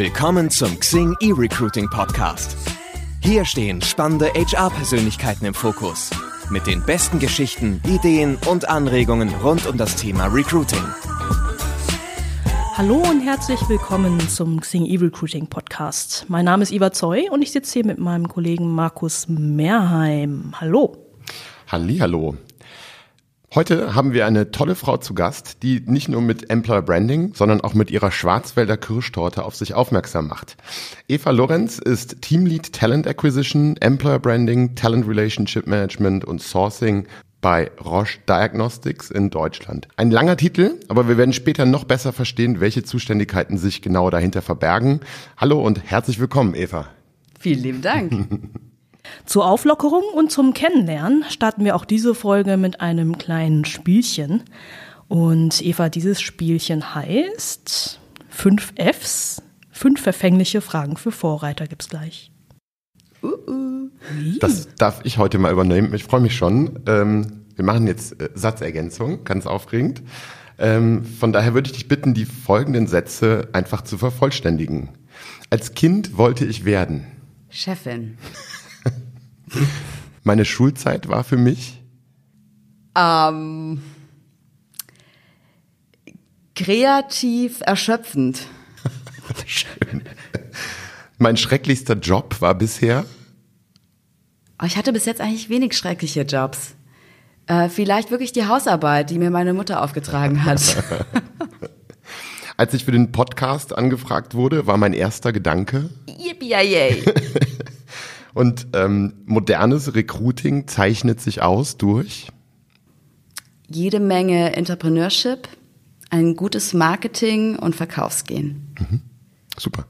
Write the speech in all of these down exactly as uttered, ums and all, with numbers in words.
Willkommen zum Xing E-Recruiting Podcast. Hier stehen spannende H R-Persönlichkeiten im Fokus. Mit den besten Geschichten, Ideen und Anregungen rund um das Thema Recruiting. Hallo und herzlich willkommen zum Xing E-Recruiting Podcast. Mein Name ist Eva Zoy und ich sitze hier mit meinem Kollegen Markus Merheim. Hallo. Hallihallo. Heute haben wir eine tolle Frau zu Gast, die nicht nur mit Employer Branding, sondern auch mit ihrer Schwarzwälder Kirschtorte auf sich aufmerksam macht. Eva Lorenz ist Teamlead Talent Acquisition, Employer Branding, Talent Relationship Management und Sourcing bei Roche Diagnostics in Deutschland. Ein langer Titel, aber wir werden später noch besser verstehen, welche Zuständigkeiten sich genau dahinter verbergen. Hallo und herzlich willkommen, Eva. Vielen lieben Dank. Zur Auflockerung und zum Kennenlernen starten wir auch diese Folge mit einem kleinen Spielchen. Und Eva, dieses Spielchen heißt fünf F's, fünf verfängliche Fragen für Vorreiter gibt's gleich. Uh, uh. Das darf ich heute mal übernehmen, ich freue mich schon. Ähm, wir machen jetzt Satzergänzung, ganz aufregend. Ähm, von daher würde ich dich bitten, die folgenden Sätze einfach zu vervollständigen. Als Kind wollte ich werden. Chefin. Meine Schulzeit war für mich? Ähm, kreativ erschöpfend. Schön. Mein schrecklichster Job war bisher? Ich hatte bis jetzt eigentlich wenig schreckliche Jobs. Äh, vielleicht wirklich die Hausarbeit, die mir meine Mutter aufgetragen hat. Als ich für den Podcast angefragt wurde, war mein erster Gedanke? Yippie-yay. Und ähm, modernes Recruiting zeichnet sich aus durch? Jede Menge Entrepreneurship, ein gutes Marketing und Verkaufsgehen. Mhm. Super.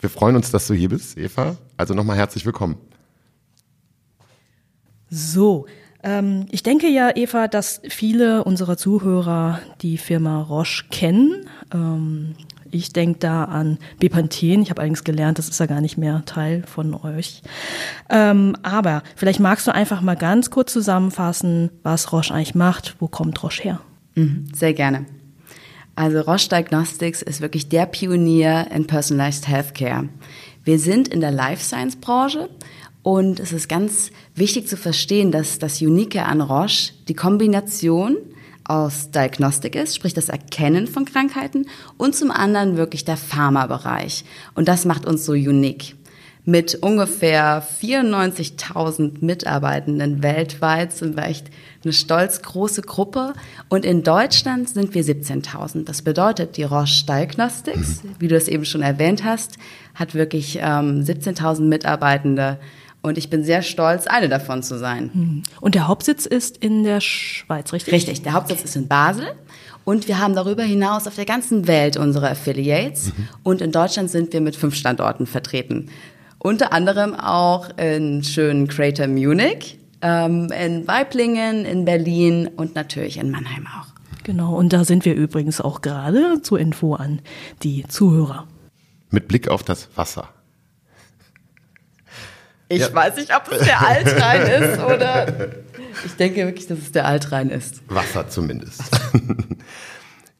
Wir freuen uns, dass du hier bist, Eva. Also nochmal herzlich willkommen. So, ähm, ich denke ja, Eva, dass viele unserer Zuhörer die Firma Roche kennen. Ähm, Ich denke da an Bepanthen. Ich habe allerdings gelernt, das ist ja gar nicht mehr Teil von euch. Ähm, aber vielleicht magst du einfach mal ganz kurz zusammenfassen, was Roche eigentlich macht. Wo kommt Roche her? Mhm, sehr gerne. Also Roche Diagnostics ist wirklich der Pionier in Personalized Healthcare. Wir sind in der Life Science Branche und es ist ganz wichtig zu verstehen, dass das Unique an Roche die Kombination aus Diagnostik ist, sprich das Erkennen von Krankheiten und zum anderen wirklich der Pharma-Bereich. Und das macht uns so unique. Mit ungefähr vierundneunzigtausend Mitarbeitenden weltweit sind wir echt eine stolz große Gruppe und in Deutschland sind wir siebzehntausend. Das bedeutet, die Roche Diagnostics, wie du es eben schon erwähnt hast, hat wirklich ähm, siebzehntausend Mitarbeitende. Und ich bin sehr stolz, eine davon zu sein. Und der Hauptsitz ist in der Schweiz, richtig? Richtig, der Hauptsitz ist in Basel. Und wir haben darüber hinaus auf der ganzen Welt unsere Affiliates. Mhm. Und in Deutschland sind wir mit fünf Standorten vertreten. Unter anderem auch in schönen Greater Munich, in Waiblingen, in Berlin und natürlich in Mannheim auch. Genau, und da sind wir übrigens auch gerade zur Info an die Zuhörer. Mit Blick auf das Wasser. Ich ja. weiß nicht, ob es der Altrhein ist oder... Ich denke wirklich, dass es der Altrhein ist. Wasser zumindest. Wasser.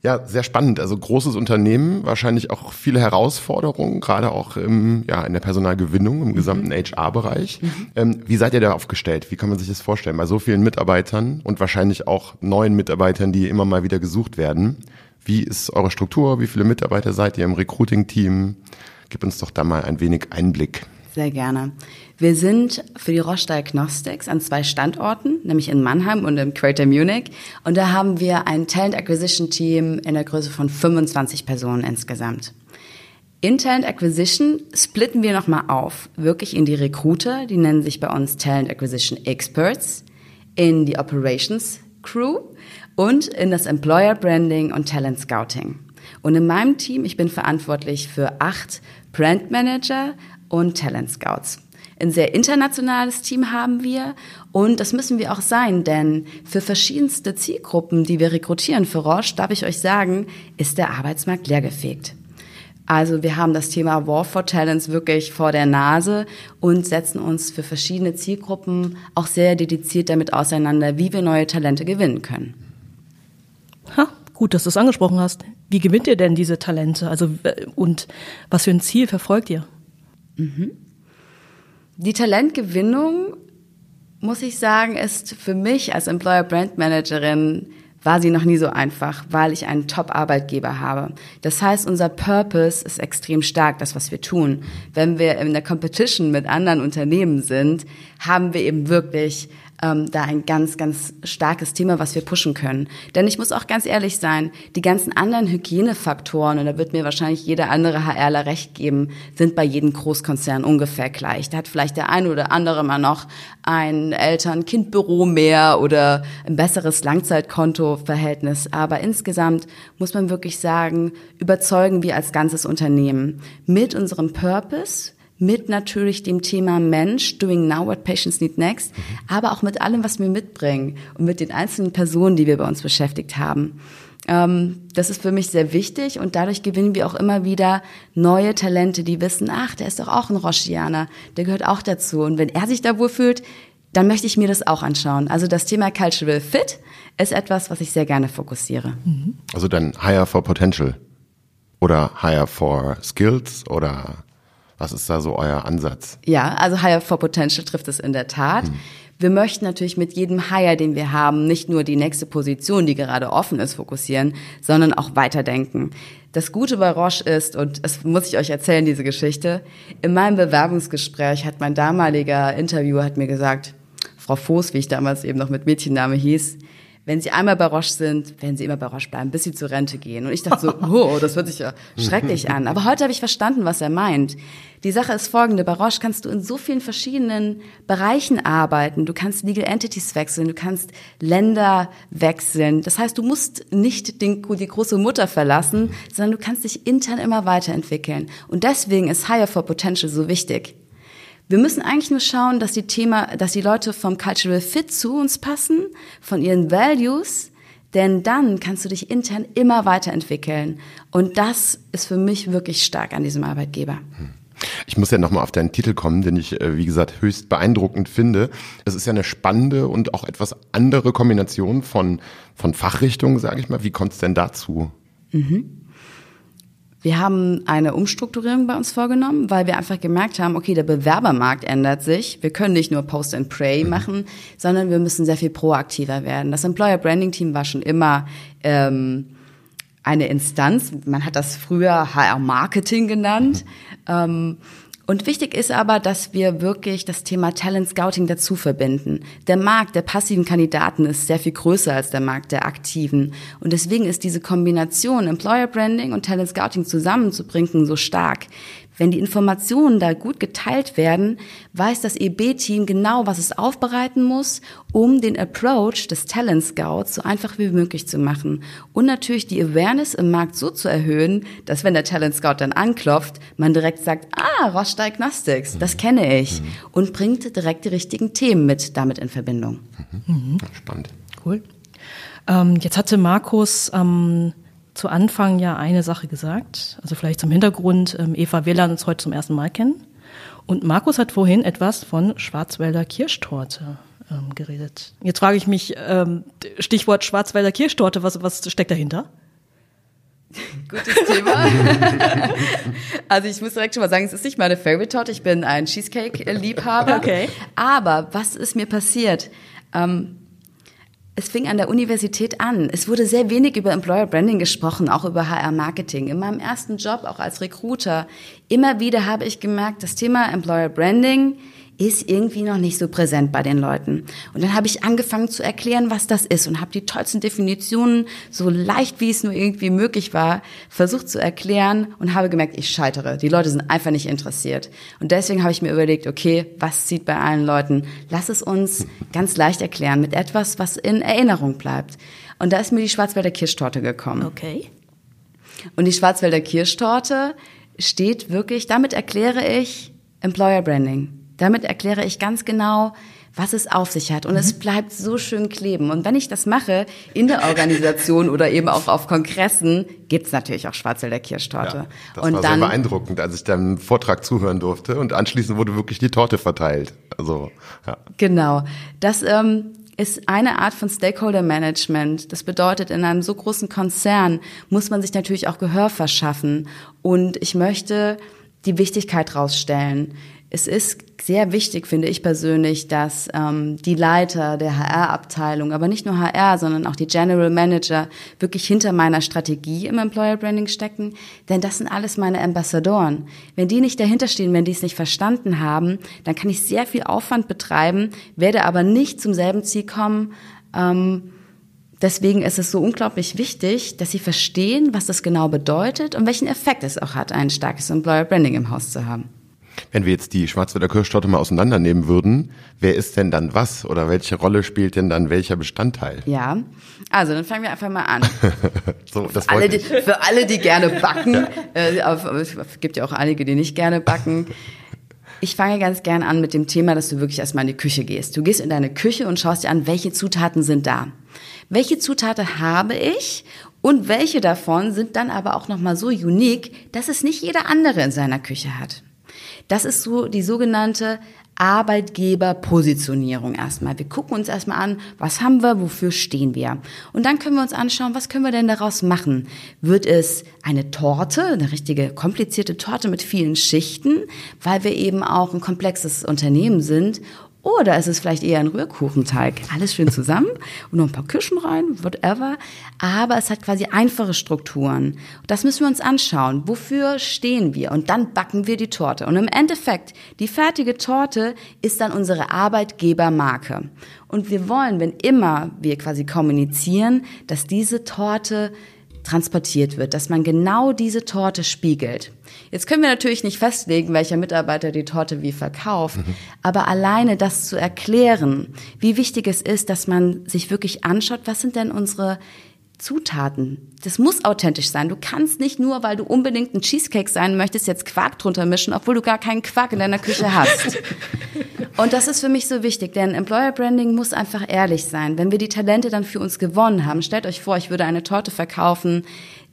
Ja, sehr spannend. Also großes Unternehmen, wahrscheinlich auch viele Herausforderungen, gerade auch im, ja, in der Personalgewinnung, im gesamten mhm. H R-Bereich. Mhm. Ähm, wie seid ihr da aufgestellt? Wie kann man sich das vorstellen? Bei so vielen Mitarbeitern und wahrscheinlich auch neuen Mitarbeitern, die immer mal wieder gesucht werden. Wie ist eure Struktur? Wie viele Mitarbeiter seid ihr im Recruiting-Team? Gib uns doch da mal ein wenig Einblick. Sehr gerne. Wir sind für die Roche Diagnostics an zwei Standorten, nämlich in Mannheim und im Greater Munich. Und da haben wir ein Talent Acquisition Team in der Größe von fünfundzwanzig Personen insgesamt. In Talent Acquisition splitten wir nochmal auf, wirklich in die Recruiter, die nennen sich bei uns Talent Acquisition Experts, in die Operations Crew und in das Employer Branding und Talent Scouting. Und in meinem Team, ich bin verantwortlich für acht Brand Manager und Talent Scouts. Ein sehr internationales Team haben wir und das müssen wir auch sein, denn für verschiedenste Zielgruppen, die wir rekrutieren für Roche, darf ich euch sagen, ist der Arbeitsmarkt leergefegt. Also wir haben das Thema War for Talents wirklich vor der Nase und setzen uns für verschiedene Zielgruppen auch sehr dediziert damit auseinander, wie wir neue Talente gewinnen können. Ha, gut, dass du es angesprochen hast. Wie gewinnt ihr denn diese Talente? Also, und was für ein Ziel verfolgt ihr? Mhm. Die Talentgewinnung, muss ich sagen, ist für mich als Employer Brand Managerin, war sie noch nie so einfach, weil ich einen Top-Arbeitgeber habe. Das heißt, unser Purpose ist extrem stark, das, was wir tun. Wenn wir in der Competition mit anderen Unternehmen sind, haben wir eben wirklich ähm, da ein ganz, ganz starkes Thema, was wir pushen können. Denn ich muss auch ganz ehrlich sein, die ganzen anderen Hygienefaktoren, und da wird mir wahrscheinlich jeder andere H Rler recht geben, sind bei jedem Großkonzern ungefähr gleich. Da hat vielleicht der eine oder andere mal noch ein Eltern-Kind-Büro mehr oder ein besseres Langzeitkonto, Verhältnis. Aber insgesamt muss man wirklich sagen, überzeugen wir als ganzes Unternehmen mit unserem Purpose, mit natürlich dem Thema Mensch, doing now what patients need next, aber auch mit allem, was wir mitbringen und mit den einzelnen Personen, die wir bei uns beschäftigt haben. Das ist für mich sehr wichtig und dadurch gewinnen wir auch immer wieder neue Talente, die wissen, ach, der ist doch auch ein Rochianer, der gehört auch dazu. Und wenn er sich da wohlfühlt, dann möchte ich mir das auch anschauen. Also das Thema Cultural Fit ist etwas, was ich sehr gerne fokussiere. Also dann Hire for Potential oder Hire for Skills oder was ist da so euer Ansatz? Ja, also Hire for Potential trifft es in der Tat. Hm. Wir möchten natürlich mit jedem Hire, den wir haben, nicht nur die nächste Position, die gerade offen ist, fokussieren, sondern auch weiterdenken. Das Gute bei Roche ist, und das muss ich euch erzählen, diese Geschichte, in meinem Bewerbungsgespräch hat mein damaliger Interviewer hat mir gesagt, Frau Voß, wie ich damals eben noch mit Mädchenname hieß, wenn Sie einmal bei Roche sind, werden Sie immer bei Roche bleiben, bis Sie zur Rente gehen. Und ich dachte so, oh, das hört sich ja schrecklich an. Aber heute habe ich verstanden, was er meint. Die Sache ist folgende, bei Roche kannst du in so vielen verschiedenen Bereichen arbeiten. Du kannst Legal Entities wechseln, du kannst Länder wechseln. Das heißt, du musst nicht den, die große Mutter verlassen, sondern du kannst dich intern immer weiterentwickeln. Und deswegen ist Hire for Potential so wichtig. Wir müssen eigentlich nur schauen, dass die Thema, dass die Leute vom Cultural Fit zu uns passen, von ihren Values, denn dann kannst du dich intern immer weiterentwickeln. Und das ist für mich wirklich stark an diesem Arbeitgeber. Ich muss ja nochmal auf deinen Titel kommen, den ich, wie gesagt, höchst beeindruckend finde. Es ist ja eine spannende und auch etwas andere Kombination von, von Fachrichtungen, sage ich mal. Wie kommt es denn dazu? Mhm. Wir haben eine Umstrukturierung bei uns vorgenommen, weil wir einfach gemerkt haben, okay, der Bewerbermarkt ändert sich. Wir können nicht nur Post and Pray machen, sondern wir müssen sehr viel proaktiver werden. Das Employer Branding Team war schon immer ähm, eine Instanz. Man hat das früher H R Marketing genannt. Ähm, Und wichtig ist aber, dass wir wirklich das Thema Talent Scouting dazu verbinden. Der Markt der passiven Kandidaten ist sehr viel größer als der Markt der aktiven. Und deswegen ist diese Kombination Employer Branding und Talent Scouting zusammenzubringen so stark. Wenn die Informationen da gut geteilt werden, weiß das E B-Team genau, was es aufbereiten muss, um den Approach des Talent Scouts so einfach wie möglich zu machen. Und natürlich die Awareness im Markt so zu erhöhen, dass wenn der Talent Scout dann anklopft, man direkt sagt, ah, Roche Diagnostics, das kenne ich. Mhm. Und bringt direkt die richtigen Themen mit damit in Verbindung. Mhm. Mhm. Spannend. Cool. Ähm, jetzt hatte Markus ähm zu Anfang ja eine Sache gesagt, also vielleicht zum Hintergrund, Eva, wir lernen uns heute zum ersten Mal kennen und Markus hat vorhin etwas von Schwarzwälder Kirschtorte ähm, geredet. Jetzt frage ich mich, ähm, Stichwort Schwarzwälder Kirschtorte, was, was steckt dahinter? Gutes Thema. Also ich muss direkt schon mal sagen, es ist nicht meine Favorite-Torte, ich bin ein Cheesecake-Liebhaber, okay. Aber was ist mir passiert? Ähm, Es fing an der Universität an. Es wurde sehr wenig über Employer Branding gesprochen, auch über H R-Marketing. In meinem ersten Job, auch als Recruiter, immer wieder habe ich gemerkt, das Thema Employer Branding ist irgendwie noch nicht so präsent bei den Leuten. Und dann habe ich angefangen zu erklären, was das ist und habe die tollsten Definitionen, so leicht wie es nur irgendwie möglich war, versucht zu erklären und habe gemerkt, ich scheitere. Die Leute sind einfach nicht interessiert. Und deswegen habe ich mir überlegt, okay, was zieht bei allen Leuten? Lass es uns ganz leicht erklären mit etwas, was in Erinnerung bleibt. Und da ist mir die Schwarzwälder Kirschtorte gekommen. Okay. Und die Schwarzwälder Kirschtorte steht wirklich, damit erkläre ich Employer Branding. Damit erkläre ich ganz genau, was es auf sich hat. Und es bleibt so schön kleben. Und wenn ich das mache, in der Organisation oder eben auch auf Kongressen, gibt es natürlich auch Schwarzwälder Kirschtorte. Ja, das und war dann, sehr beeindruckend, als ich deinem Vortrag zuhören durfte. Und anschließend wurde wirklich die Torte verteilt. Also ja. Genau. Das ähm, ist eine Art von Stakeholder-Management. Das bedeutet, in einem so großen Konzern muss man sich natürlich auch Gehör verschaffen. Und ich möchte die Wichtigkeit rausstellen. Es ist sehr wichtig, finde ich persönlich, dass ähm, die Leiter der H R-Abteilung, aber nicht nur H R, sondern auch die General Manager wirklich hinter meiner Strategie im Employer Branding stecken, denn das sind alles meine Ambassadoren. Wenn die nicht dahinter stehen, wenn die es nicht verstanden haben, dann kann ich sehr viel Aufwand betreiben, werde aber nicht zum selben Ziel kommen. Ähm, deswegen ist es so unglaublich wichtig, dass sie verstehen, was das genau bedeutet und welchen Effekt es auch hat, ein starkes Employer Branding im Haus zu haben. Wenn wir jetzt die Schwarzwälder Kirschtorte mal auseinandernehmen würden, wer ist denn dann was oder welche Rolle spielt denn dann welcher Bestandteil? Ja, also dann fangen wir einfach mal an. so, das für, alle, die, für alle, die gerne backen, ja. äh, es gibt ja auch einige, die nicht gerne backen. Ich fange ganz gern an mit dem Thema, dass du wirklich erstmal in die Küche gehst. Du gehst in deine Küche und schaust dir an, welche Zutaten sind da. Welche Zutaten habe ich? Und welche davon sind dann aber auch nochmal so unique, dass es nicht jeder andere in seiner Küche hat? Das ist so die sogenannte Arbeitgeberpositionierung erstmal. Wir gucken uns erstmal an, was haben wir, wofür stehen wir? Und dann können wir uns anschauen, was können wir denn daraus machen? Wird es eine Torte, eine richtige komplizierte Torte mit vielen Schichten, weil wir eben auch ein komplexes Unternehmen sind? Oder ist es vielleicht eher ein Rührkuchenteig? Alles schön zusammen und noch ein paar Kirschen rein, whatever. Aber es hat quasi einfache Strukturen. Das müssen wir uns anschauen. Wofür stehen wir? Und dann backen wir die Torte. Und im Endeffekt, die fertige Torte ist dann unsere Arbeitgebermarke. Und wir wollen, wenn immer wir quasi kommunizieren, dass diese Torte transportiert wird, dass man genau diese Torte spiegelt. Jetzt können wir natürlich nicht festlegen, welcher Mitarbeiter die Torte wie verkauft, mhm. aber alleine das zu erklären, wie wichtig es ist, dass man sich wirklich anschaut, was sind denn unsere Zutaten? Das muss authentisch sein. Du kannst nicht nur, weil du unbedingt ein Cheesecake sein möchtest, jetzt Quark drunter mischen, obwohl du gar keinen Quark in deiner Küche hast. Und das ist für mich so wichtig, denn Employer Branding muss einfach ehrlich sein. Wenn wir die Talente dann für uns gewonnen haben, stellt euch vor, ich würde eine Torte verkaufen,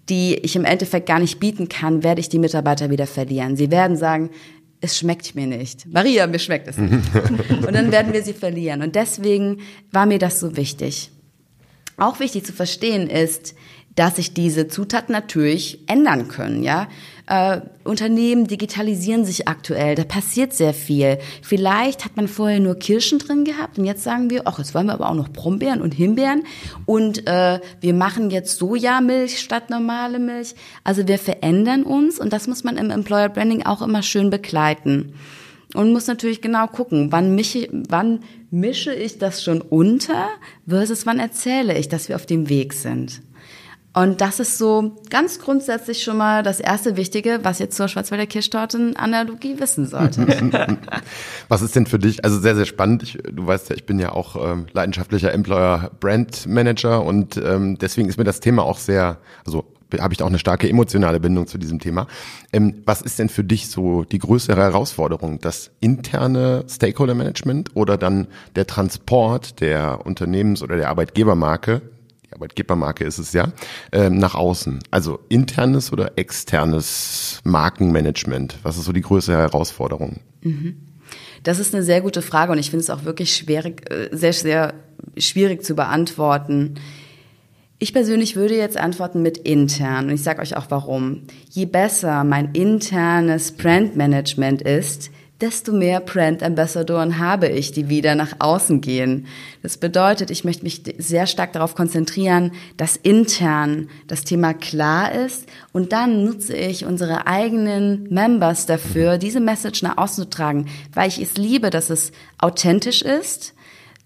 die ich im Endeffekt gar nicht bieten kann, werde ich die Mitarbeiter wieder verlieren. Sie werden sagen, es schmeckt mir nicht. Maria, mir schmeckt es nicht. Und dann werden wir sie verlieren. Und deswegen war mir das so wichtig. Auch wichtig zu verstehen ist, dass sich diese Zutaten natürlich ändern können, ja. Äh, Unternehmen digitalisieren sich aktuell, da passiert sehr viel. Vielleicht hat man vorher nur Kirschen drin gehabt und jetzt sagen wir, ach, jetzt wollen wir aber auch noch Brombeeren und Himbeeren und äh, wir machen jetzt Sojamilch statt normale Milch. Also wir verändern uns und das muss man im Employer Branding auch immer schön begleiten. Und muss natürlich genau gucken, wann mische, wann mische ich das schon unter versus wann erzähle ich, dass wir auf dem Weg sind. Und das ist so ganz grundsätzlich schon mal das erste Wichtige, was ihr zur Schwarzwälder Kirschtorten-Analogie wissen solltet. Was ist denn für dich, also sehr, sehr spannend, ich, du weißt ja, ich bin ja auch ähm, leidenschaftlicher Employer-Brand-Manager und ähm, deswegen ist mir das Thema auch sehr, also habe ich auch eine starke emotionale Bindung zu diesem Thema. Ähm, was ist denn für dich so die größere Herausforderung, das interne Stakeholder-Management oder dann der Transport der Unternehmens- oder der Arbeitgebermarke? Arbeitgebermarke ist es ja, ähm, nach außen. Also internes oder externes Markenmanagement? Was ist so die größte Herausforderung? Mhm. Das ist eine sehr gute Frage und ich finde es auch wirklich schwierig, sehr, sehr schwierig zu beantworten. Ich persönlich würde jetzt antworten mit intern und ich sage euch auch warum. Je besser mein internes Brandmanagement ist, desto mehr Brand-Ambassadoren habe ich, die wieder nach außen gehen. Das bedeutet, ich möchte mich sehr stark darauf konzentrieren, dass intern das Thema klar ist und dann nutze ich unsere eigenen Members dafür, diese Message nach außen zu tragen, weil ich es liebe, dass es authentisch ist.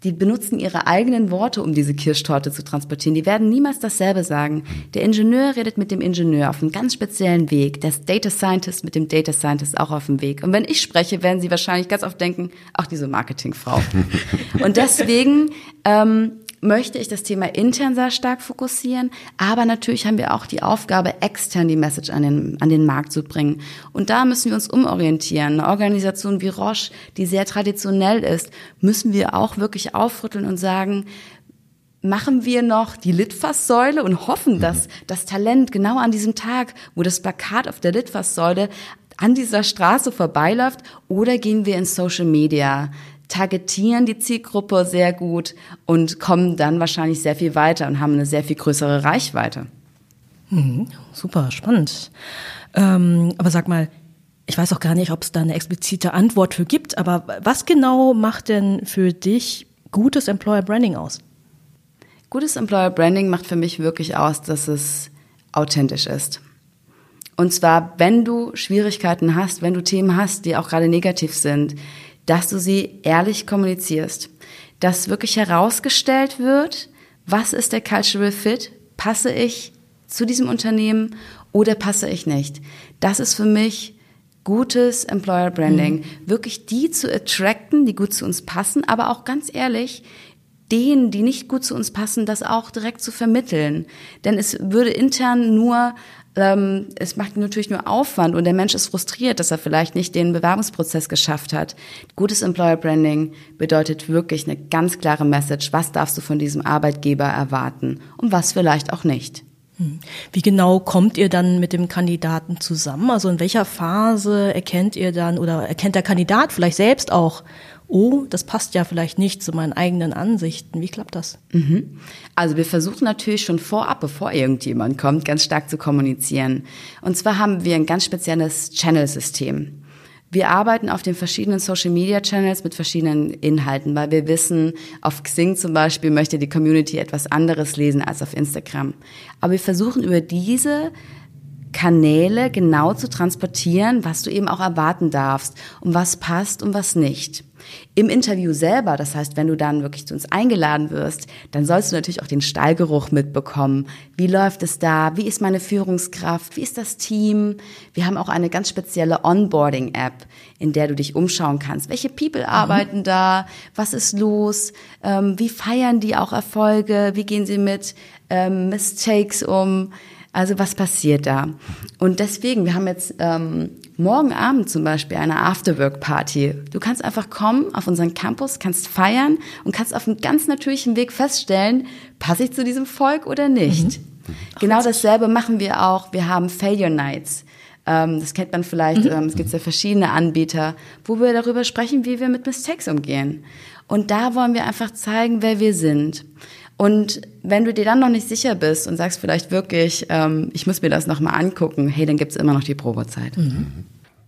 Die benutzen ihre eigenen Worte, um diese Kirschtorte zu transportieren. Die werden niemals dasselbe sagen. Der Ingenieur redet mit dem Ingenieur auf einem ganz speziellen Weg. Der Data Scientist mit dem Data Scientist auch auf dem Weg. Und wenn ich spreche, werden sie wahrscheinlich ganz oft denken, ach, diese Marketingfrau. Und deswegen ähm, möchte ich das Thema intern sehr stark fokussieren. Aber natürlich haben wir auch die Aufgabe, extern die Message an den, an den Markt zu bringen. Und da müssen wir uns umorientieren. Eine Organisation wie Roche, die sehr traditionell ist, müssen wir auch wirklich aufrütteln und sagen, machen wir noch die Litfaßsäule und hoffen, dass das Talent genau an diesem Tag, wo das Plakat auf der Litfaßsäule an dieser Straße vorbeiläuft, oder gehen wir in Social Media? targetieren die Zielgruppe sehr gut und kommen dann wahrscheinlich sehr viel weiter und haben eine sehr viel größere Reichweite. Mhm, super, spannend. Ähm, aber sag mal, ich weiß auch gar nicht, ob es da eine explizite Antwort für gibt, aber was genau macht denn für dich gutes Employer Branding aus? Gutes Employer Branding macht für mich wirklich aus, dass es authentisch ist. Und zwar, wenn du Schwierigkeiten hast, wenn du Themen hast, die auch gerade negativ sind, dass du sie ehrlich kommunizierst, dass wirklich herausgestellt wird, was ist der Cultural Fit, passe ich zu diesem Unternehmen oder passe ich nicht. Das ist für mich gutes Employer Branding. Mhm. Wirklich die zu attracten, die gut zu uns passen, aber auch ganz ehrlich, denen, die nicht gut zu uns passen, das auch direkt zu vermitteln. Denn es würde intern nur, ähm, es macht natürlich nur Aufwand und der Mensch ist frustriert, dass er vielleicht nicht den Bewerbungsprozess geschafft hat. Gutes Employer Branding bedeutet wirklich eine ganz klare Message. Was darfst du von diesem Arbeitgeber erwarten und was vielleicht auch nicht? Wie genau kommt ihr dann mit dem Kandidaten zusammen? Also in welcher Phase erkennt ihr dann oder erkennt der Kandidat vielleicht selbst auch, oh, das passt ja vielleicht nicht zu meinen eigenen Ansichten. Wie klappt das? Mhm. Also wir versuchen natürlich schon vorab, bevor irgendjemand kommt, ganz stark zu kommunizieren. Und zwar haben wir ein ganz spezielles Channel-System. Wir arbeiten auf den verschiedenen Social-Media-Channels mit verschiedenen Inhalten, weil wir wissen, auf Xing zum Beispiel möchte die Community etwas anderes lesen als auf Instagram. Aber wir versuchen über diese Kanäle genau zu transportieren, was du eben auch erwarten darfst und was passt und was nicht. Im Interview selber, das heißt, wenn du dann wirklich zu uns eingeladen wirst, dann sollst du natürlich auch den Stallgeruch mitbekommen. Wie läuft es da? Wie ist meine Führungskraft? Wie ist das Team? Wir haben auch eine ganz spezielle Onboarding-App, in der du dich umschauen kannst. Welche People arbeiten mhm. da? Was ist los? Ähm, wie feiern die auch Erfolge? Wie gehen sie mit ähm, Mistakes um? Also was passiert da? Und deswegen, wir haben jetzt ähm, morgen Abend zum Beispiel eine Afterwork-Party. Du kannst einfach kommen auf unseren Campus, kannst feiern und kannst auf einem ganz natürlichen Weg feststellen, passe ich zu diesem Volk oder nicht. Mhm. Genau dasselbe machen wir auch. Wir haben Failure Nights. Ähm, das kennt man vielleicht, mhm. ähm, es gibt ja verschiedene Anbieter, wo wir darüber sprechen, wie wir mit Mistakes umgehen. Und da wollen wir einfach zeigen, wer wir sind. Und wenn du dir dann noch nicht sicher bist und sagst vielleicht wirklich, ähm, ich muss mir das nochmal angucken, hey, dann gibt's immer noch die Probezeit. Mhm.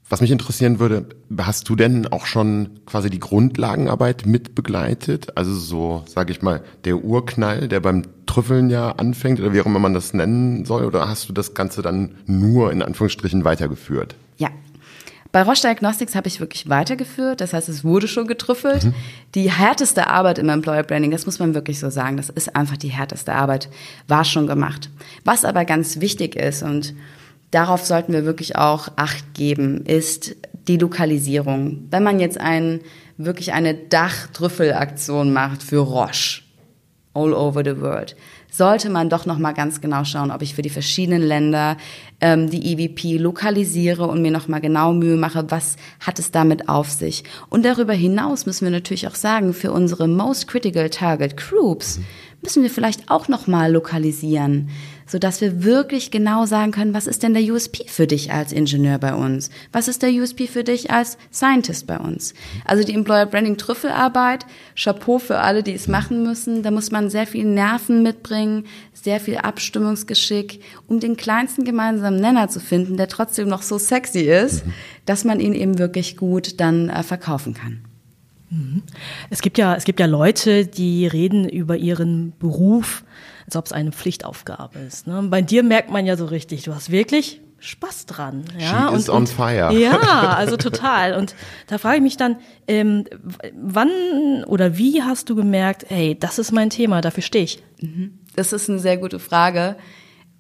Was mich interessieren würde, hast du denn auch schon quasi die Grundlagenarbeit mitbegleitet? Also so, sage ich mal, der Urknall, der beim Trüffeln ja anfängt oder wie auch immer man das nennen soll? Oder hast du das Ganze dann nur in Anführungsstrichen weitergeführt? Ja. Bei Roche Diagnostics habe ich wirklich weitergeführt, das heißt, es wurde schon getrüffelt. Mhm. Die härteste Arbeit im Employer Branding, das muss man wirklich so sagen, das ist einfach die härteste Arbeit, war schon gemacht. Was aber ganz wichtig ist und darauf sollten wir wirklich auch Acht geben, ist die Lokalisierung. Wenn man jetzt ein, wirklich eine Dachtrüffelaktion macht für Roche, all over the world, sollte man doch nochmal ganz genau schauen, ob ich für die verschiedenen Länder ähm, die E V P lokalisiere und mir nochmal genau Mühe mache, was hat es damit auf sich. Und darüber hinaus müssen wir natürlich auch sagen, für unsere Most Critical Target Groups müssen wir vielleicht auch nochmal lokalisieren, sodass wir wirklich genau sagen können, was ist denn der U S P für dich als Ingenieur bei uns? Was ist der U S P für dich als Scientist bei uns? Also die Employer Branding Trüffelarbeit, Chapeau für alle, die es machen müssen. Da muss man sehr viel Nerven mitbringen, sehr viel Abstimmungsgeschick, um den kleinsten gemeinsamen Nenner zu finden, der trotzdem noch so sexy ist, dass man ihn eben wirklich gut dann verkaufen kann. Es gibt ja, es gibt ja Leute, die reden über ihren Beruf, als ob es eine Pflichtaufgabe ist. Ne? Bei dir merkt man ja so richtig, du hast wirklich Spaß dran. Ja? She is on fire. Ja, also total. Und da frage ich mich dann, ähm, wann oder wie hast du gemerkt, hey, das ist mein Thema, dafür stehe ich? Das ist eine sehr gute Frage.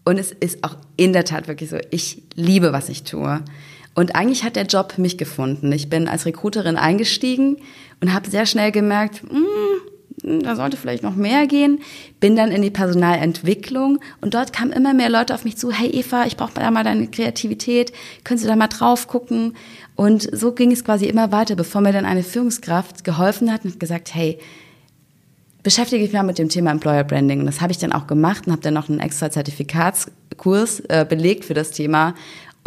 Und es ist auch in der Tat wirklich so, ich liebe, was ich tue. Und eigentlich hat der Job mich gefunden. Ich bin als Recruiterin eingestiegen und habe sehr schnell gemerkt, mh, da sollte vielleicht noch mehr gehen. Bin dann in die Personalentwicklung und dort kamen immer mehr Leute auf mich zu. Hey Eva, ich brauche da mal deine Kreativität. Können Sie da mal drauf gucken? Und so ging es quasi immer weiter, bevor mir dann eine Führungskraft geholfen hat und gesagt, hey, beschäftige ich mich mal mit dem Thema Employer Branding. Und das habe ich dann auch gemacht und habe dann noch einen extra Zertifikatskurs äh, belegt für das Thema.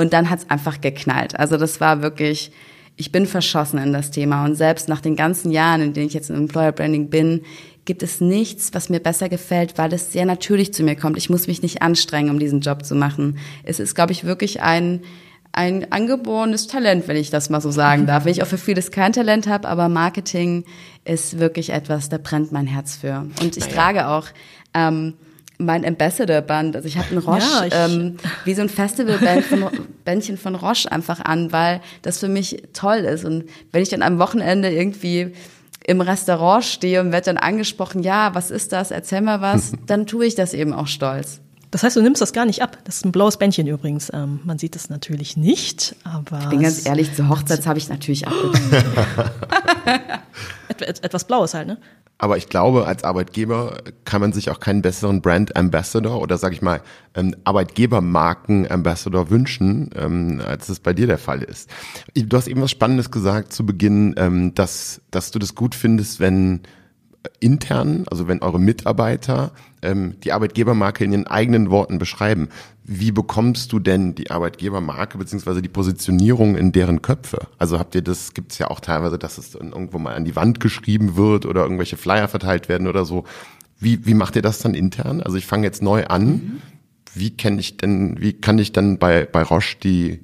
Und dann hat's einfach geknallt. Also das war wirklich, ich bin verschossen in das Thema. Und selbst nach den ganzen Jahren, in denen ich jetzt im Employer Branding bin, gibt es nichts, was mir besser gefällt, weil es sehr natürlich zu mir kommt. Ich muss mich nicht anstrengen, um diesen Job zu machen. Es ist, glaube ich, wirklich ein, ein angeborenes Talent, wenn ich das mal so sagen darf. Wenn ich auch für vieles kein Talent habe, aber Marketing ist wirklich etwas, da brennt mein Herz für. Und ich naja. trage auch ähm, mein Ambassador-Band. Also ich habe ein Roche, ja, ähm, wie so ein Festival-Bändchen von Roche einfach an, weil das für mich toll ist. Und wenn ich dann am Wochenende irgendwie im Restaurant stehe und werde dann angesprochen, ja, was ist das, erzähl mal was, dann tue ich das eben auch stolz. Das heißt, du nimmst das gar nicht ab. Das ist ein blaues Bändchen übrigens. Ähm, man sieht das natürlich nicht, aber... Ich bin ganz ehrlich, zur Hochzeit habe ich natürlich abgenommen. Et- etwas Blaues halt, ne? Aber ich glaube, als Arbeitgeber kann man sich auch keinen besseren Brand Ambassador oder sag ich mal ähm, Arbeitgebermarken Ambassador wünschen, ähm, als es bei dir der Fall ist. Du hast eben was Spannendes gesagt zu Beginn, ähm, dass dass du das gut findest, wenn intern, also wenn eure Mitarbeiter ähm, die Arbeitgebermarke in ihren eigenen Worten beschreiben. Wie bekommst du denn die Arbeitgebermarke beziehungsweise die Positionierung in deren Köpfe? Also habt ihr das, gibt es ja auch teilweise, dass es dann irgendwo mal an die Wand geschrieben wird oder irgendwelche Flyer verteilt werden oder so. Wie, wie macht ihr das dann intern? Also ich fange jetzt neu an. Mhm. Wie kenn ich denn, wie kann ich dann bei, bei Roche die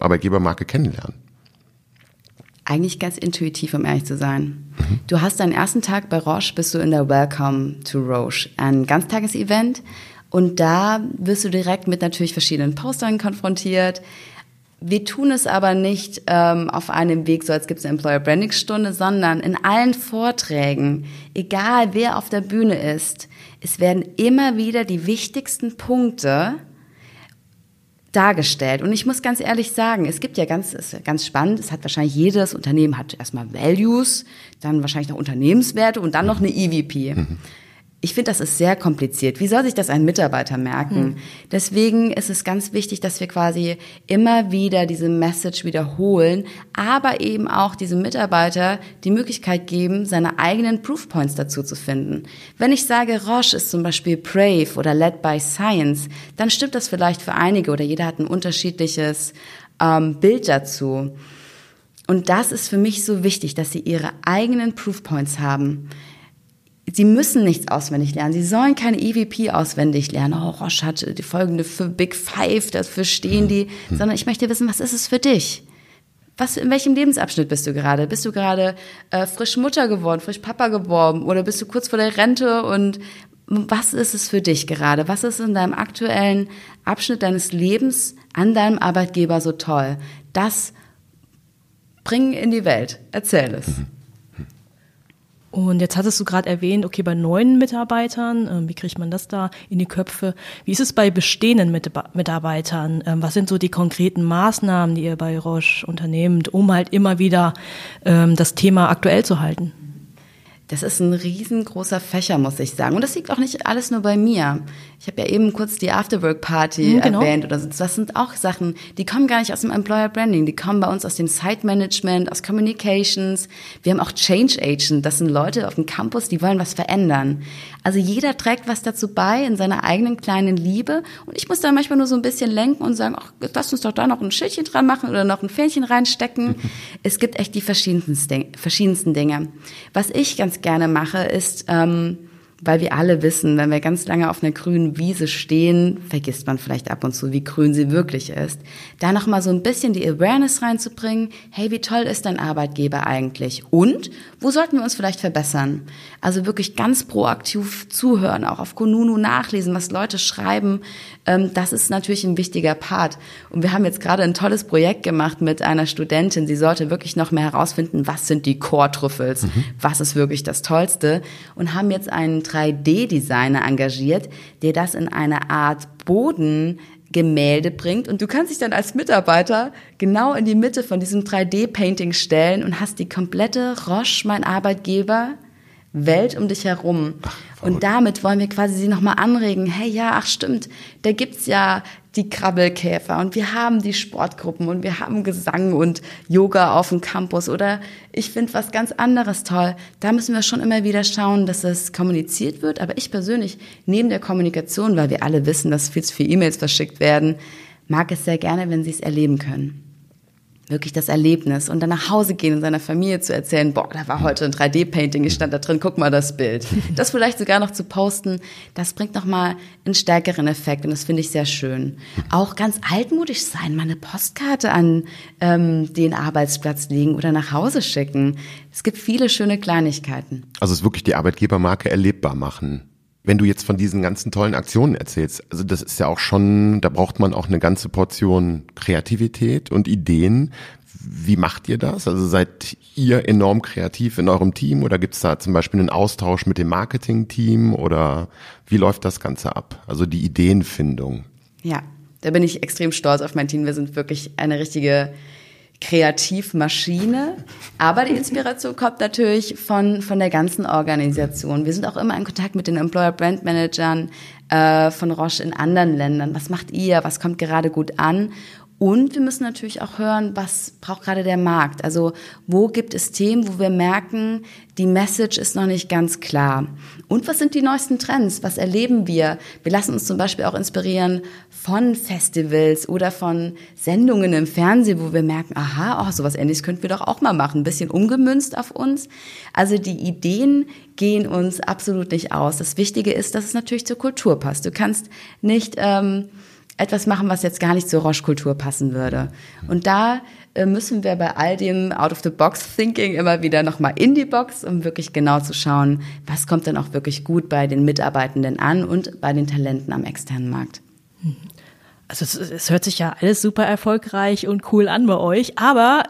Arbeitgebermarke kennenlernen? Eigentlich ganz intuitiv, um ehrlich zu sein. Mhm. Du hast deinen ersten Tag bei Roche, bist du in der Welcome to Roche, ein Ganztagesevent. Und da wirst du direkt mit natürlich verschiedenen Postern konfrontiert. Wir tun es aber nicht ähm, auf einem Weg, so als gibt es eine Employer Branding Stunde, sondern in allen Vorträgen, egal wer auf der Bühne ist, es werden immer wieder die wichtigsten Punkte dargestellt. Und ich muss ganz ehrlich sagen, es gibt ja ganz, ist ganz spannend, es hat wahrscheinlich jedes Unternehmen hat erstmal Values, dann wahrscheinlich noch Unternehmenswerte und dann noch eine E V P. Mhm. Ich finde, das ist sehr kompliziert. Wie soll sich das ein Mitarbeiter merken? Mhm. Deswegen ist es ganz wichtig, dass wir quasi immer wieder diese Message wiederholen, aber eben auch diesem Mitarbeiter die Möglichkeit geben, seine eigenen Proofpoints dazu zu finden. Wenn ich sage, Roche ist zum Beispiel brave oder led by science, dann stimmt das vielleicht für einige oder jeder hat ein unterschiedliches ähm, Bild dazu. Und das ist für mich so wichtig, dass sie ihre eigenen Proofpoints haben. Sie müssen nichts auswendig lernen. Sie sollen keine E V P auswendig lernen. Oh, Roche hat die folgende für Big Five, dafür stehen die. Sondern ich möchte wissen, was ist es für dich? Was, in welchem Lebensabschnitt bist du gerade? Bist du gerade äh, frisch Mutter geworden, frisch Papa geworden? Oder bist du kurz vor der Rente? Und was ist es für dich gerade? Was ist in deinem aktuellen Abschnitt deines Lebens an deinem Arbeitgeber so toll? Das bringen in die Welt. Erzähl es. Und jetzt hattest du gerade erwähnt, okay, bei neuen Mitarbeitern, ähm, wie kriegt man das da in die Köpfe? Wie ist es bei bestehenden Mitba- Mitarbeitern? Ähm, was sind so die konkreten Maßnahmen, die ihr bei Roche unternehmt, um halt immer wieder ähm, das Thema aktuell zu halten? Das ist ein riesengroßer Fächer, muss ich sagen. Und das liegt auch nicht alles nur bei mir. Ich habe ja eben kurz die Afterwork-Party hm, genau. erwähnt oder so. Das sind auch Sachen, die kommen gar nicht aus dem Employer Branding. Die kommen bei uns aus dem Site-Management, aus Communications. Wir haben auch Change Agent. Das sind Leute auf dem Campus, die wollen was verändern. Also jeder trägt was dazu bei in seiner eigenen kleinen Liebe. Und ich muss dann manchmal nur so ein bisschen lenken und sagen, ach, lass uns doch da noch ein Schildchen dran machen oder noch ein Fähnchen reinstecken. Es gibt echt die verschiedensten Dinge. Was ich ganz gerne mache, ist, ähm, weil wir alle wissen, wenn wir ganz lange auf einer grünen Wiese stehen, vergisst man vielleicht ab und zu, wie grün sie wirklich ist, da nochmal so ein bisschen die Awareness reinzubringen, hey, wie toll ist dein Arbeitgeber eigentlich und wo sollten wir uns vielleicht verbessern? Also wirklich ganz proaktiv zuhören, auch auf Kununu nachlesen, was Leute schreiben, ähm, das ist natürlich ein wichtiger Part. Und wir haben jetzt gerade ein tolles Projekt gemacht mit einer Studentin, sie sollte wirklich noch mehr herausfinden, was sind die Core-Trüffels, mhm. was ist wirklich das Tollste und haben jetzt einen drei D Designer engagiert, der das in eine Art Bodengemälde bringt. Und du kannst dich dann als Mitarbeiter genau in die Mitte von diesem drei D Painting stellen und hast die komplette Roche, mein Arbeitgeber, Welt um dich herum. Ach, und damit wollen wir quasi sie nochmal anregen. Hey, ja, ach stimmt, da gibt's ja die Krabbelkäfer und wir haben die Sportgruppen und wir haben Gesang und Yoga auf dem Campus oder ich finde was ganz anderes toll. Da müssen wir schon immer wieder schauen, dass es kommuniziert wird. Aber ich persönlich, neben der Kommunikation, weil wir alle wissen, dass viel zu viele E-Mails verschickt werden, mag es sehr gerne, wenn sie es erleben können. wirklich das Erlebnis und dann nach Hause gehen und seiner Familie zu erzählen, boah, da war heute ein drei D Painting, ich stand da drin, guck mal das Bild. Das vielleicht sogar noch zu posten, das bringt nochmal einen stärkeren Effekt und das finde ich sehr schön. Auch ganz altmodisch sein, mal eine Postkarte an ähm, den Arbeitsplatz legen oder nach Hause schicken. Es gibt viele schöne Kleinigkeiten. Also es ist wirklich die Arbeitgebermarke erlebbar machen. Wenn du jetzt von diesen ganzen tollen Aktionen erzählst, also das ist ja auch schon, da braucht man auch eine ganze Portion Kreativität und Ideen. Wie macht ihr das? Also seid ihr enorm kreativ in eurem Team oder gibt es da zum Beispiel einen Austausch mit dem Marketing-Team oder wie läuft das Ganze ab? Also die Ideenfindung. Ja, da bin ich extrem stolz auf mein Team. Wir sind wirklich eine richtige Kreativmaschine, aber die Inspiration kommt natürlich von von der ganzen Organisation. Wir sind auch immer in Kontakt mit den Employer Brand Managern äh, von Roche in anderen Ländern. Was macht ihr? Was kommt gerade gut an? Und wir müssen natürlich auch hören, was braucht gerade der Markt? Also wo gibt es Themen, wo wir merken, die Message ist noch nicht ganz klar? Und was sind die neuesten Trends? Was erleben wir? Wir lassen uns zum Beispiel auch inspirieren von Festivals oder von Sendungen im Fernsehen, wo wir merken, aha, oh, sowas Ähnliches könnten wir doch auch mal machen. Ein bisschen umgemünzt auf uns. Also die Ideen gehen uns absolut nicht aus. Das Wichtige ist, dass es natürlich zur Kultur passt. Du kannst nicht ähm, etwas machen, was jetzt gar nicht zur Roche-Kultur passen würde. Und da äh, müssen wir bei all dem Out-of-the-Box-Thinking immer wieder nochmal in die Box, um wirklich genau zu schauen, was kommt denn auch wirklich gut bei den Mitarbeitenden an und bei den Talenten am externen Markt. Also es, es hört sich ja alles super erfolgreich und cool an bei euch, aber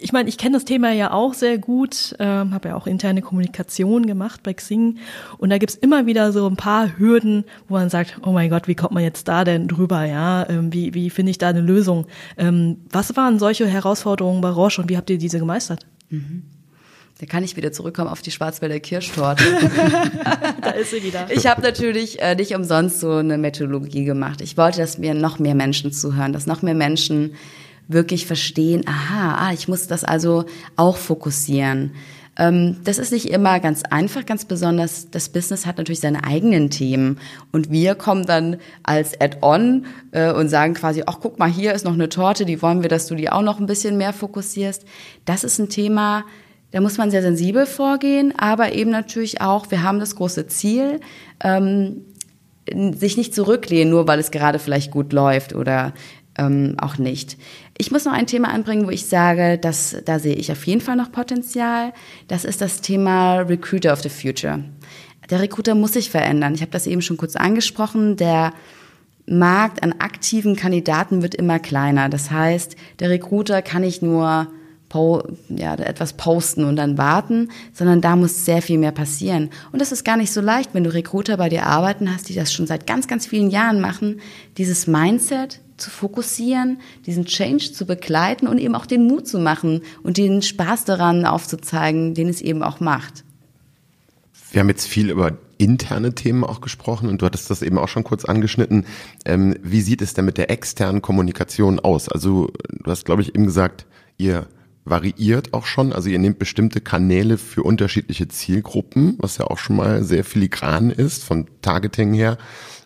ich meine, ich kenne das Thema ja auch sehr gut, ähm, habe ja auch interne Kommunikation gemacht bei Xing und da gibt's immer wieder so ein paar Hürden, wo man sagt, oh mein Gott, wie kommt man jetzt da denn drüber, ja, ähm, wie, wie finde ich da eine Lösung? Ähm, was waren solche Herausforderungen bei Roche und wie habt ihr diese gemeistert? Mhm. Da kann ich wieder zurückkommen auf die Schwarzwälder Kirschtorte. Da ist sie wieder. Ich habe natürlich äh, nicht umsonst so eine Methodologie gemacht. Ich wollte, dass mir noch mehr Menschen zuhören, dass noch mehr Menschen wirklich verstehen, aha, ah, ich muss das also auch fokussieren. Ähm, das ist nicht immer ganz einfach, ganz besonders. Das Business hat natürlich seine eigenen Themen. Und wir kommen dann als Add-on äh, und sagen quasi, ach, guck mal, hier ist noch eine Torte, die wollen wir, dass du die auch noch ein bisschen mehr fokussierst. Das ist ein Thema, da muss man sehr sensibel vorgehen, aber eben natürlich auch, wir haben das große Ziel, ähm, sich nicht zurücklehnen, nur weil es gerade vielleicht gut läuft oder ähm, auch nicht. Ich muss noch ein Thema anbringen, wo ich sage, dass, da sehe ich auf jeden Fall noch Potenzial. Das ist das Thema Recruiter of the Future. Der Recruiter muss sich verändern. Ich habe das eben schon kurz angesprochen. Der Markt an aktiven Kandidaten wird immer kleiner. Das heißt, der Recruiter kann nicht nur ja, etwas posten und dann warten, sondern da muss sehr viel mehr passieren. Und das ist gar nicht so leicht, wenn du Recruiter bei dir arbeiten hast, die das schon seit ganz, ganz vielen Jahren machen, dieses Mindset zu fokussieren, diesen Change zu begleiten und eben auch den Mut zu machen und den Spaß daran aufzuzeigen, den es eben auch macht. Wir haben jetzt viel über interne Themen auch gesprochen und du hattest das eben auch schon kurz angeschnitten. Ähm, wie sieht es denn mit der externen Kommunikation aus? Also du hast, glaube ich, eben gesagt, ihr variiert auch schon, also ihr nehmt bestimmte Kanäle für unterschiedliche Zielgruppen, was ja auch schon mal sehr filigran ist, vom Targeting her.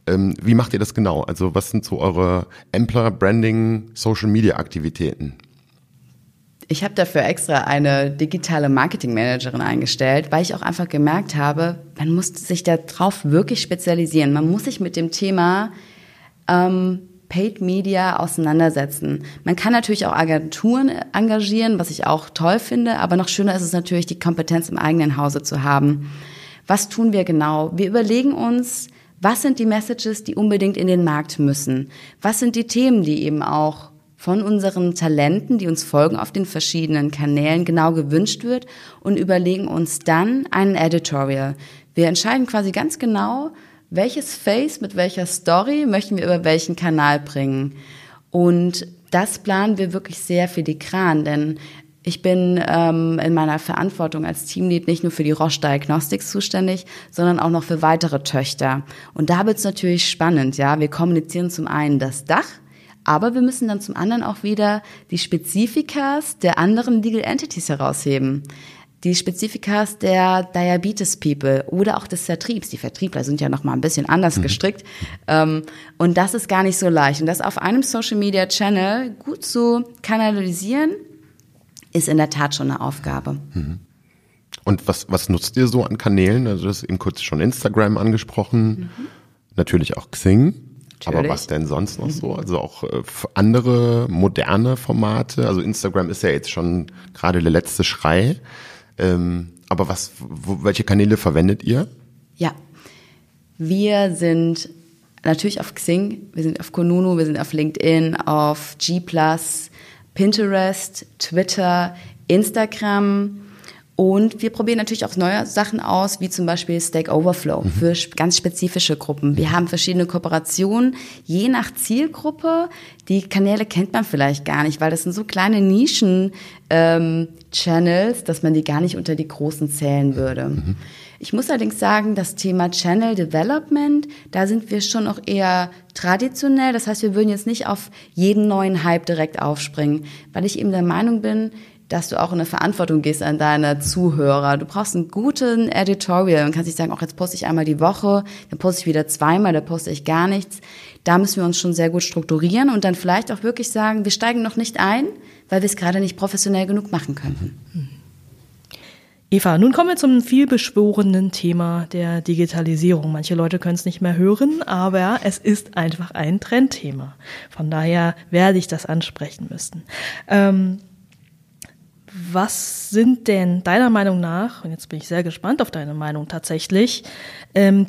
Ähm, wie macht ihr das genau? Also was sind so eure Employer Branding, Social Media Aktivitäten? Ich habe dafür extra eine digitale Marketing-Managerin eingestellt, weil ich auch einfach gemerkt habe, man muss sich da drauf wirklich spezialisieren. Man muss sich mit dem Thema ähm, Paid Media auseinandersetzen. Man kann natürlich auch Agenturen engagieren, was ich auch toll finde, aber noch schöner ist es natürlich, die Kompetenz im eigenen Hause zu haben. Was tun wir genau? Wir überlegen uns, was sind die Messages, die unbedingt in den Markt müssen? Was sind die Themen, die eben auch von unseren Talenten, die uns folgen, auf den verschiedenen Kanälen genau gewünscht wird und überlegen uns dann einen Editorial. Wir entscheiden quasi ganz genau, welches Face mit welcher Story möchten wir über welchen Kanal bringen? Und das planen wir wirklich sehr filigran, denn ich bin ähm, in meiner Verantwortung als Teamlead nicht nur für die Roche Diagnostics zuständig, sondern auch noch für weitere Töchter. Und da wird's natürlich spannend, ja. Wir kommunizieren zum einen das Dach, aber wir müssen dann zum anderen auch wieder die Spezifikas der anderen Legal Entities herausheben. Die Spezifikas der Diabetes People oder auch des Vertriebs. Die Vertriebler sind ja noch mal ein bisschen anders gestrickt. Mhm. Und das ist gar nicht so leicht. Und das auf einem Social Media Channel gut zu kanalisieren, ist in der Tat schon eine Aufgabe. Mhm. Und was, was nutzt ihr so an Kanälen? Also du hast eben kurz schon Instagram angesprochen, mhm. natürlich auch Xing. Natürlich. Aber was denn sonst noch so? Also auch äh, andere moderne Formate. Also Instagram ist ja jetzt schon gerade der letzte Schrei. Ähm, aber was, wo, welche Kanäle verwendet ihr? Ja, wir sind natürlich auf Xing, wir sind auf Kununu, wir sind auf LinkedIn, auf G plus, Pinterest, Twitter, Instagram. Und wir probieren natürlich auch neue Sachen aus, wie zum Beispiel Stack Overflow für ganz spezifische Gruppen. Wir haben verschiedene Kooperationen, je nach Zielgruppe. Die Kanäle kennt man vielleicht gar nicht, weil das sind so kleine Nischen-Channels, ähm, dass man die gar nicht unter die großen zählen würde. Mhm. Ich muss allerdings sagen, das Thema Channel Development, da sind wir schon noch eher traditionell. Das heißt, wir würden jetzt nicht auf jeden neuen Hype direkt aufspringen, weil ich eben der Meinung bin, dass du auch in eine Verantwortung gehst an deine Zuhörer. Du brauchst einen guten Editorial und kannst nicht sagen, auch jetzt poste ich einmal die Woche, dann poste ich wieder zweimal, dann poste ich gar nichts. Da müssen wir uns schon sehr gut strukturieren und dann vielleicht auch wirklich sagen, wir steigen noch nicht ein, weil wir es gerade nicht professionell genug machen könnten. Mhm. Eva, nun kommen wir zum vielbeschworenen Thema der Digitalisierung. Manche Leute können es nicht mehr hören, aber es ist einfach ein Trendthema. Von daher werde ich das ansprechen müssen. Ähm, Was sind denn deiner Meinung nach, und jetzt bin ich sehr gespannt auf deine Meinung tatsächlich, ähm,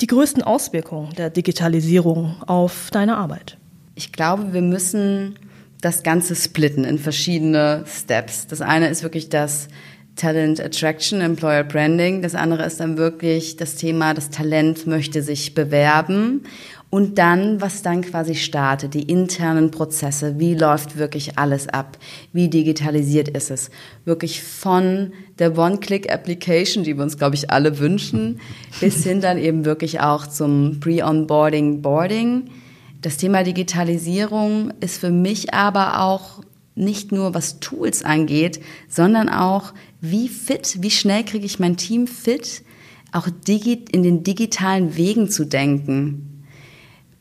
die größten Auswirkungen der Digitalisierung auf deine Arbeit? Ich glaube, wir müssen das Ganze splitten in verschiedene Steps. Das eine ist wirklich das Talent Attraction, Employer Branding. Das andere ist dann wirklich das Thema, das Talent möchte sich bewerben. Und dann, was dann quasi startet, die internen Prozesse, wie läuft wirklich alles ab, wie digitalisiert ist es. Wirklich von der One-Click-Application, die wir uns, glaube ich, alle wünschen, bis hin dann eben wirklich auch zum Pre-Onboarding, Boarding. Das Thema Digitalisierung ist für mich aber auch nicht nur, was Tools angeht, sondern auch, wie fit, wie schnell kriege ich mein Team fit, auch digi- in den digitalen Wegen zu denken.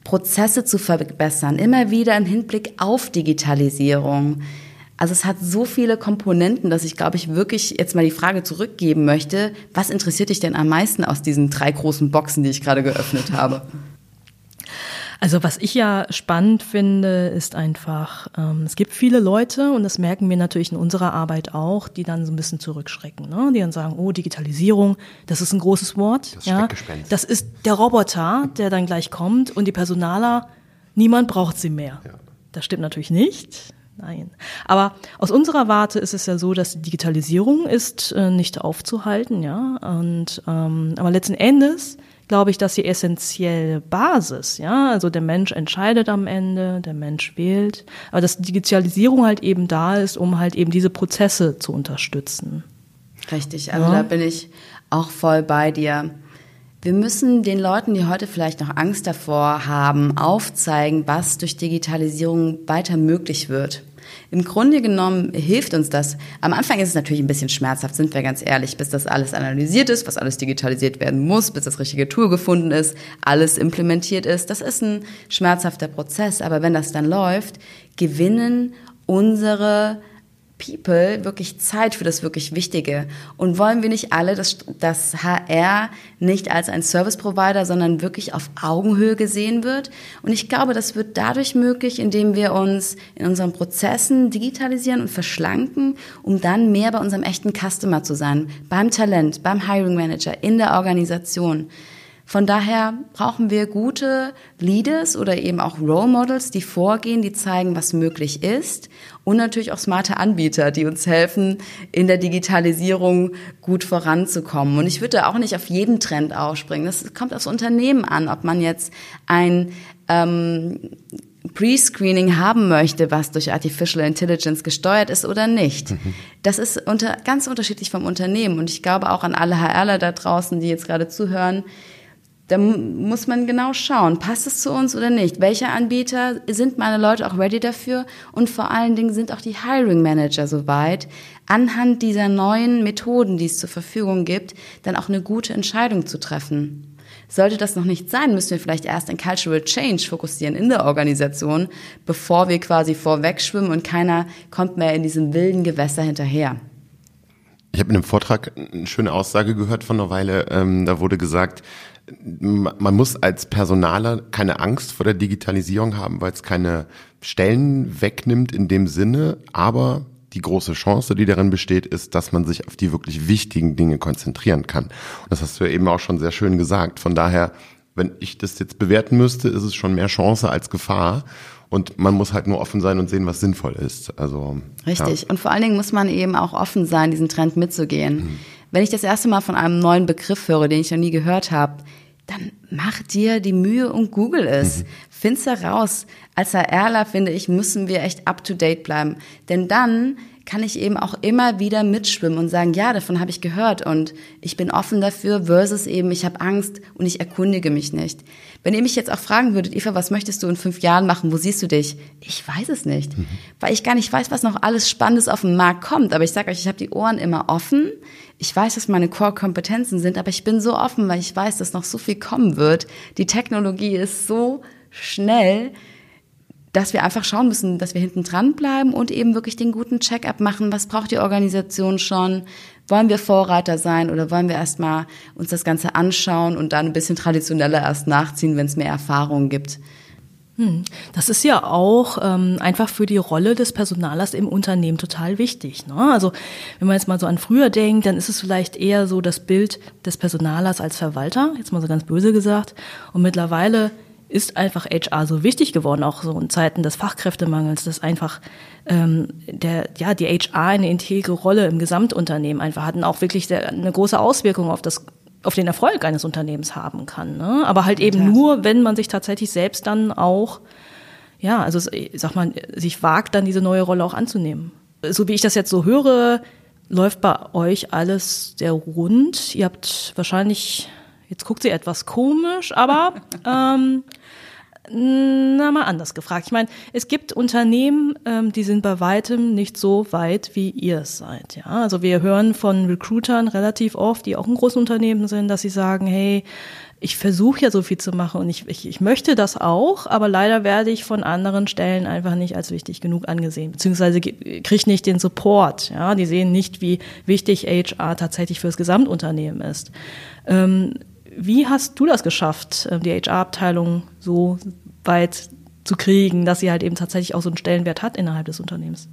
Prozesse zu verbessern, immer wieder im Hinblick auf Digitalisierung. Also es hat so viele Komponenten, dass ich, glaube ich, wirklich jetzt mal die Frage zurückgeben möchte, was interessiert dich denn am meisten aus diesen drei großen Boxen, die ich gerade geöffnet habe? Also was ich ja spannend finde, ist einfach, ähm, es gibt viele Leute, und das merken wir natürlich in unserer Arbeit auch, die dann so ein bisschen zurückschrecken, ne? Die dann sagen, oh, Digitalisierung, das ist ein großes Wort. Das, ja? Das ist der Roboter, der dann gleich kommt, und die Personaler, niemand braucht sie mehr. Ja. Das stimmt natürlich nicht. Nein. Aber aus unserer Warte ist es ja so, dass die Digitalisierung ist äh, nicht aufzuhalten, ja. Und ähm, aber letzten Endes glaube ich, dass die essentielle Basis, ja, also der Mensch entscheidet am Ende, der Mensch wählt, aber dass die Digitalisierung halt eben da ist, um halt eben diese Prozesse zu unterstützen. Richtig, also ja. Da bin ich auch voll bei dir. Wir müssen den Leuten, die heute vielleicht noch Angst davor haben, aufzeigen, was durch Digitalisierung weiter möglich wird. Im Grunde genommen hilft uns das. Am Anfang ist es natürlich ein bisschen schmerzhaft, sind wir ganz ehrlich, bis das alles analysiert ist, was alles digitalisiert werden muss, bis das richtige Tool gefunden ist, alles implementiert ist. Das ist ein schmerzhafter Prozess, aber wenn das dann läuft, gewinnen unsere People wirklich Zeit für das wirklich Wichtige. Und wollen wir nicht alle, dass das H R nicht als ein Service-Provider, sondern wirklich auf Augenhöhe gesehen wird? Und ich glaube, das wird dadurch möglich, indem wir uns in unseren Prozessen digitalisieren und verschlanken, um dann mehr bei unserem echten Customer zu sein, beim Talent, beim Hiring Manager, in der Organisation. Von daher brauchen wir gute Leaders oder eben auch Role Models, die vorgehen, die zeigen, was möglich ist, und natürlich auch smarte Anbieter, die uns helfen, in der Digitalisierung gut voranzukommen. Und ich würde auch nicht auf jeden Trend aufspringen. Das kommt aufs Unternehmen an, ob man jetzt ein ähm, Pre-Screening haben möchte, was durch Artificial Intelligence gesteuert ist oder nicht. Mhm. Das ist unter, ganz unterschiedlich vom Unternehmen, und ich glaube auch an alle HRler da draußen, die jetzt gerade zuhören. Da muss man genau schauen, passt es zu uns oder nicht? Welcher Anbieter, sind meine Leute auch ready dafür? Und vor allen Dingen sind auch die Hiring Manager soweit, anhand dieser neuen Methoden, die es zur Verfügung gibt, dann auch eine gute Entscheidung zu treffen. Sollte das noch nicht sein, müssen wir vielleicht erst in Cultural Change fokussieren in der Organisation, bevor wir quasi vorwegschwimmen und keiner kommt mehr in diesem wilden Gewässer hinterher. Ich habe in einem Vortrag eine schöne Aussage gehört von einer Weile. Ähm, da wurde gesagt, man muss als Personaler keine Angst vor der Digitalisierung haben, weil es keine Stellen wegnimmt in dem Sinne. Aber die große Chance, die darin besteht, ist, dass man sich auf die wirklich wichtigen Dinge konzentrieren kann. Und das hast du ja eben auch schon sehr schön gesagt. Von daher, wenn ich das jetzt bewerten müsste, ist es schon mehr Chance als Gefahr. Und man muss halt nur offen sein und sehen, was sinnvoll ist. Also, richtig. Ja. Und vor allen Dingen muss man eben auch offen sein, diesen Trend mitzugehen. Mhm. Wenn ich das erste Mal von einem neuen Begriff höre, den ich noch nie gehört habe, dann mach dir die Mühe und google es. Mhm. Find's heraus. Als HRler, finde ich, müssen wir echt up-to-date bleiben. Denn dann kann ich eben auch immer wieder mitschwimmen und sagen, ja, davon habe ich gehört und ich bin offen dafür versus eben, ich habe Angst und ich erkundige mich nicht. Wenn ihr mich jetzt auch fragen würdet, Eva, was möchtest du in fünf Jahren machen, wo siehst du dich? Ich weiß es nicht, mhm. weil ich gar nicht weiß, was noch alles Spannendes auf den Markt kommt. Aber ich sage euch, ich habe die Ohren immer offen. Ich weiß, was meine Core-Kompetenzen sind, aber ich bin so offen, weil ich weiß, dass noch so viel kommen wird. Die Technologie ist so schnell, dass wir einfach schauen müssen, dass wir hinten dran bleiben und eben wirklich den guten Check-up machen. Was braucht die Organisation schon? Wollen wir Vorreiter sein oder wollen wir erstmal uns das Ganze anschauen und dann ein bisschen traditioneller erst nachziehen, wenn es mehr Erfahrung gibt? Das ist ja auch ähm, einfach für die Rolle des Personalers im Unternehmen total wichtig, ne? Also wenn man jetzt mal so an früher denkt, dann ist es vielleicht eher so das Bild des Personalers als Verwalter, jetzt mal so ganz böse gesagt, und mittlerweile ist einfach H R so wichtig geworden, auch so in Zeiten des Fachkräftemangels, dass einfach ähm, der ja die H R eine integre Rolle im Gesamtunternehmen einfach hat und auch wirklich der, eine große Auswirkung auf das auf den Erfolg eines Unternehmens haben kann, ne? Aber halt eben ja. nur, wenn man sich tatsächlich selbst dann auch, ja, also ich sag mal, sich wagt, dann diese neue Rolle auch anzunehmen. So wie ich das jetzt so höre, läuft bei euch alles sehr rund. Ihr habt wahrscheinlich... Jetzt guckt sie etwas komisch, aber ähm, na mal anders gefragt. Ich meine, es gibt Unternehmen, ähm, die sind bei weitem nicht so weit, wie ihr es seid. Ja? Also wir hören von Recruitern relativ oft, die auch in großen Unternehmen sind, dass sie sagen, hey, ich versuche ja so viel zu machen und ich, ich, ich möchte das auch, aber leider werde ich von anderen Stellen einfach nicht als wichtig genug angesehen, beziehungsweise kriege nicht den Support. Ja? Die sehen nicht, wie wichtig H R tatsächlich für das Gesamtunternehmen ist. Ähm, Wie hast du das geschafft, die H R-Abteilung so weit zu kriegen, dass sie halt eben tatsächlich auch so einen Stellenwert hat innerhalb des Unternehmens?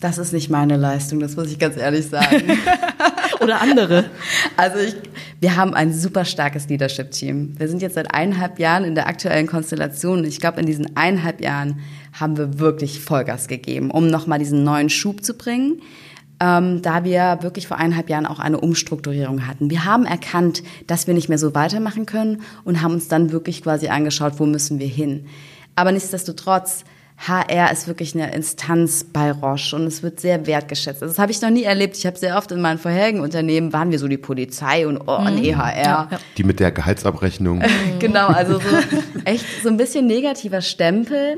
Das ist nicht meine Leistung, das muss ich ganz ehrlich sagen. Oder andere. Also ich, wir haben ein super starkes Leadership-Team. Wir sind jetzt seit eineinhalb Jahren in der aktuellen Konstellation. Ich glaube, in diesen eineinhalb Jahren haben wir wirklich Vollgas gegeben, um nochmal diesen neuen Schub zu bringen. Ähm, da wir wirklich vor eineinhalb Jahren auch eine Umstrukturierung hatten. Wir haben erkannt, dass wir nicht mehr so weitermachen können und haben uns dann wirklich quasi angeschaut, wo müssen wir hin. Aber nichtsdestotrotz, H R ist wirklich eine Instanz bei Roche und es wird sehr wertgeschätzt. Also das habe ich noch nie erlebt. Ich habe sehr oft in meinen vorherigen Unternehmen, waren wir so die Polizei und oh, mhm. nee, H R. Die mit der Gehaltsabrechnung. Genau, also so, echt so ein bisschen negativer Stempel.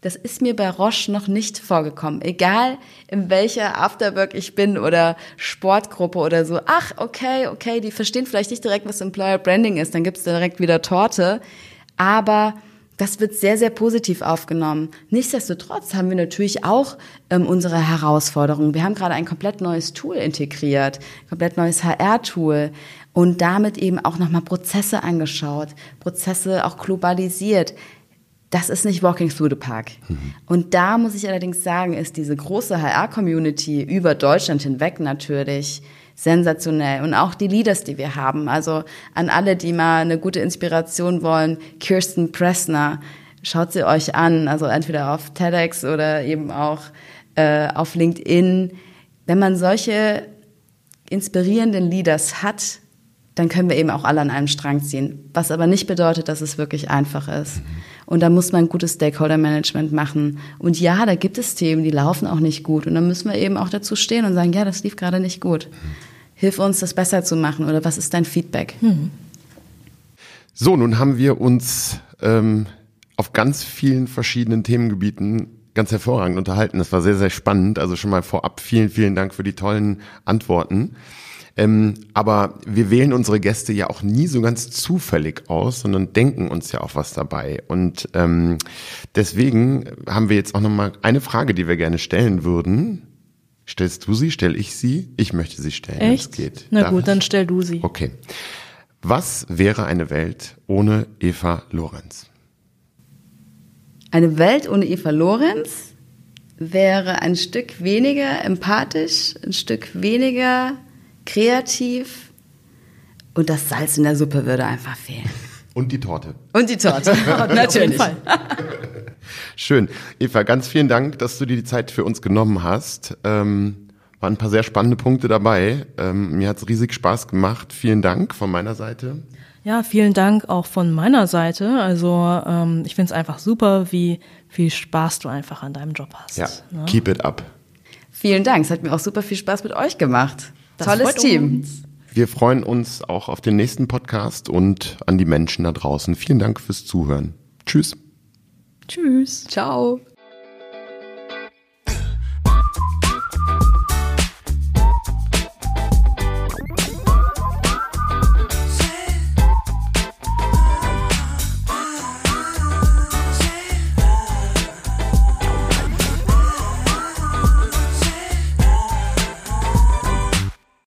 Das ist mir bei Roche noch nicht vorgekommen. Egal, in welcher Afterwork ich bin oder Sportgruppe oder so. Ach, okay, okay, die verstehen vielleicht nicht direkt, was Employer Branding ist. Dann gibt's direkt wieder Torte. Aber das wird sehr, sehr positiv aufgenommen. Nichtsdestotrotz haben wir natürlich auch ähm, unsere Herausforderungen. Wir haben gerade ein komplett neues Tool integriert, komplett neues H R-Tool und damit eben auch nochmal Prozesse angeschaut, Prozesse auch globalisiert. Das ist nicht walking through the park. Mhm. Und da muss ich allerdings sagen, ist diese große H R-Community über Deutschland hinweg natürlich sensationell. Und auch die Leaders, die wir haben. Also an alle, die mal eine gute Inspiration wollen, Kirsten Pressner, schaut sie euch an. Also entweder auf TEDx oder eben auch äh, auf LinkedIn. Wenn man solche inspirierenden Leaders hat, dann können wir eben auch alle an einem Strang ziehen. Was aber nicht bedeutet, dass es wirklich einfach ist. Und da muss man gutes Stakeholder-Management machen. Und ja, da gibt es Themen, die laufen auch nicht gut. Und dann müssen wir eben auch dazu stehen und sagen, ja, das lief gerade nicht gut. Hilf uns, das besser zu machen. Oder was ist dein Feedback? Mhm. So, nun haben wir uns ähm, auf ganz vielen verschiedenen Themengebieten ganz hervorragend unterhalten. Das war sehr, sehr spannend. Also schon mal vorab vielen, vielen Dank für die tollen Antworten. Ähm, aber wir wählen unsere Gäste ja auch nie so ganz zufällig aus, sondern denken uns ja auch was dabei. Und ähm, deswegen haben wir jetzt auch nochmal eine Frage, die wir gerne stellen würden. Stellst du sie? Stell ich sie? Ich möchte sie stellen. Echt? Geht. Na Darf gut, ich? Dann stell du sie. Okay. Was wäre eine Welt ohne Eva Lorenz? Eine Welt ohne Eva Lorenz wäre ein Stück weniger empathisch, ein Stück weniger kreativ und das Salz in der Suppe würde einfach fehlen. Und die Torte. Und die Torte, natürlich. Schön. Eva, ganz vielen Dank, dass du dir die Zeit für uns genommen hast. Ähm Waren ein paar sehr spannende Punkte dabei. Ähm, mir hat es riesig Spaß gemacht. Vielen Dank von meiner Seite. Ja, vielen Dank auch von meiner Seite. Also ähm, ich finde es einfach super, wie viel Spaß du einfach an deinem Job hast. Ja, ne? Keep it up. Vielen Dank. Es hat mir auch super viel Spaß mit euch gemacht. Das Tolles Team. Uns. Wir freuen uns auch auf den nächsten Podcast und an die Menschen da draußen. Vielen Dank fürs Zuhören. Tschüss. Tschüss. Ciao.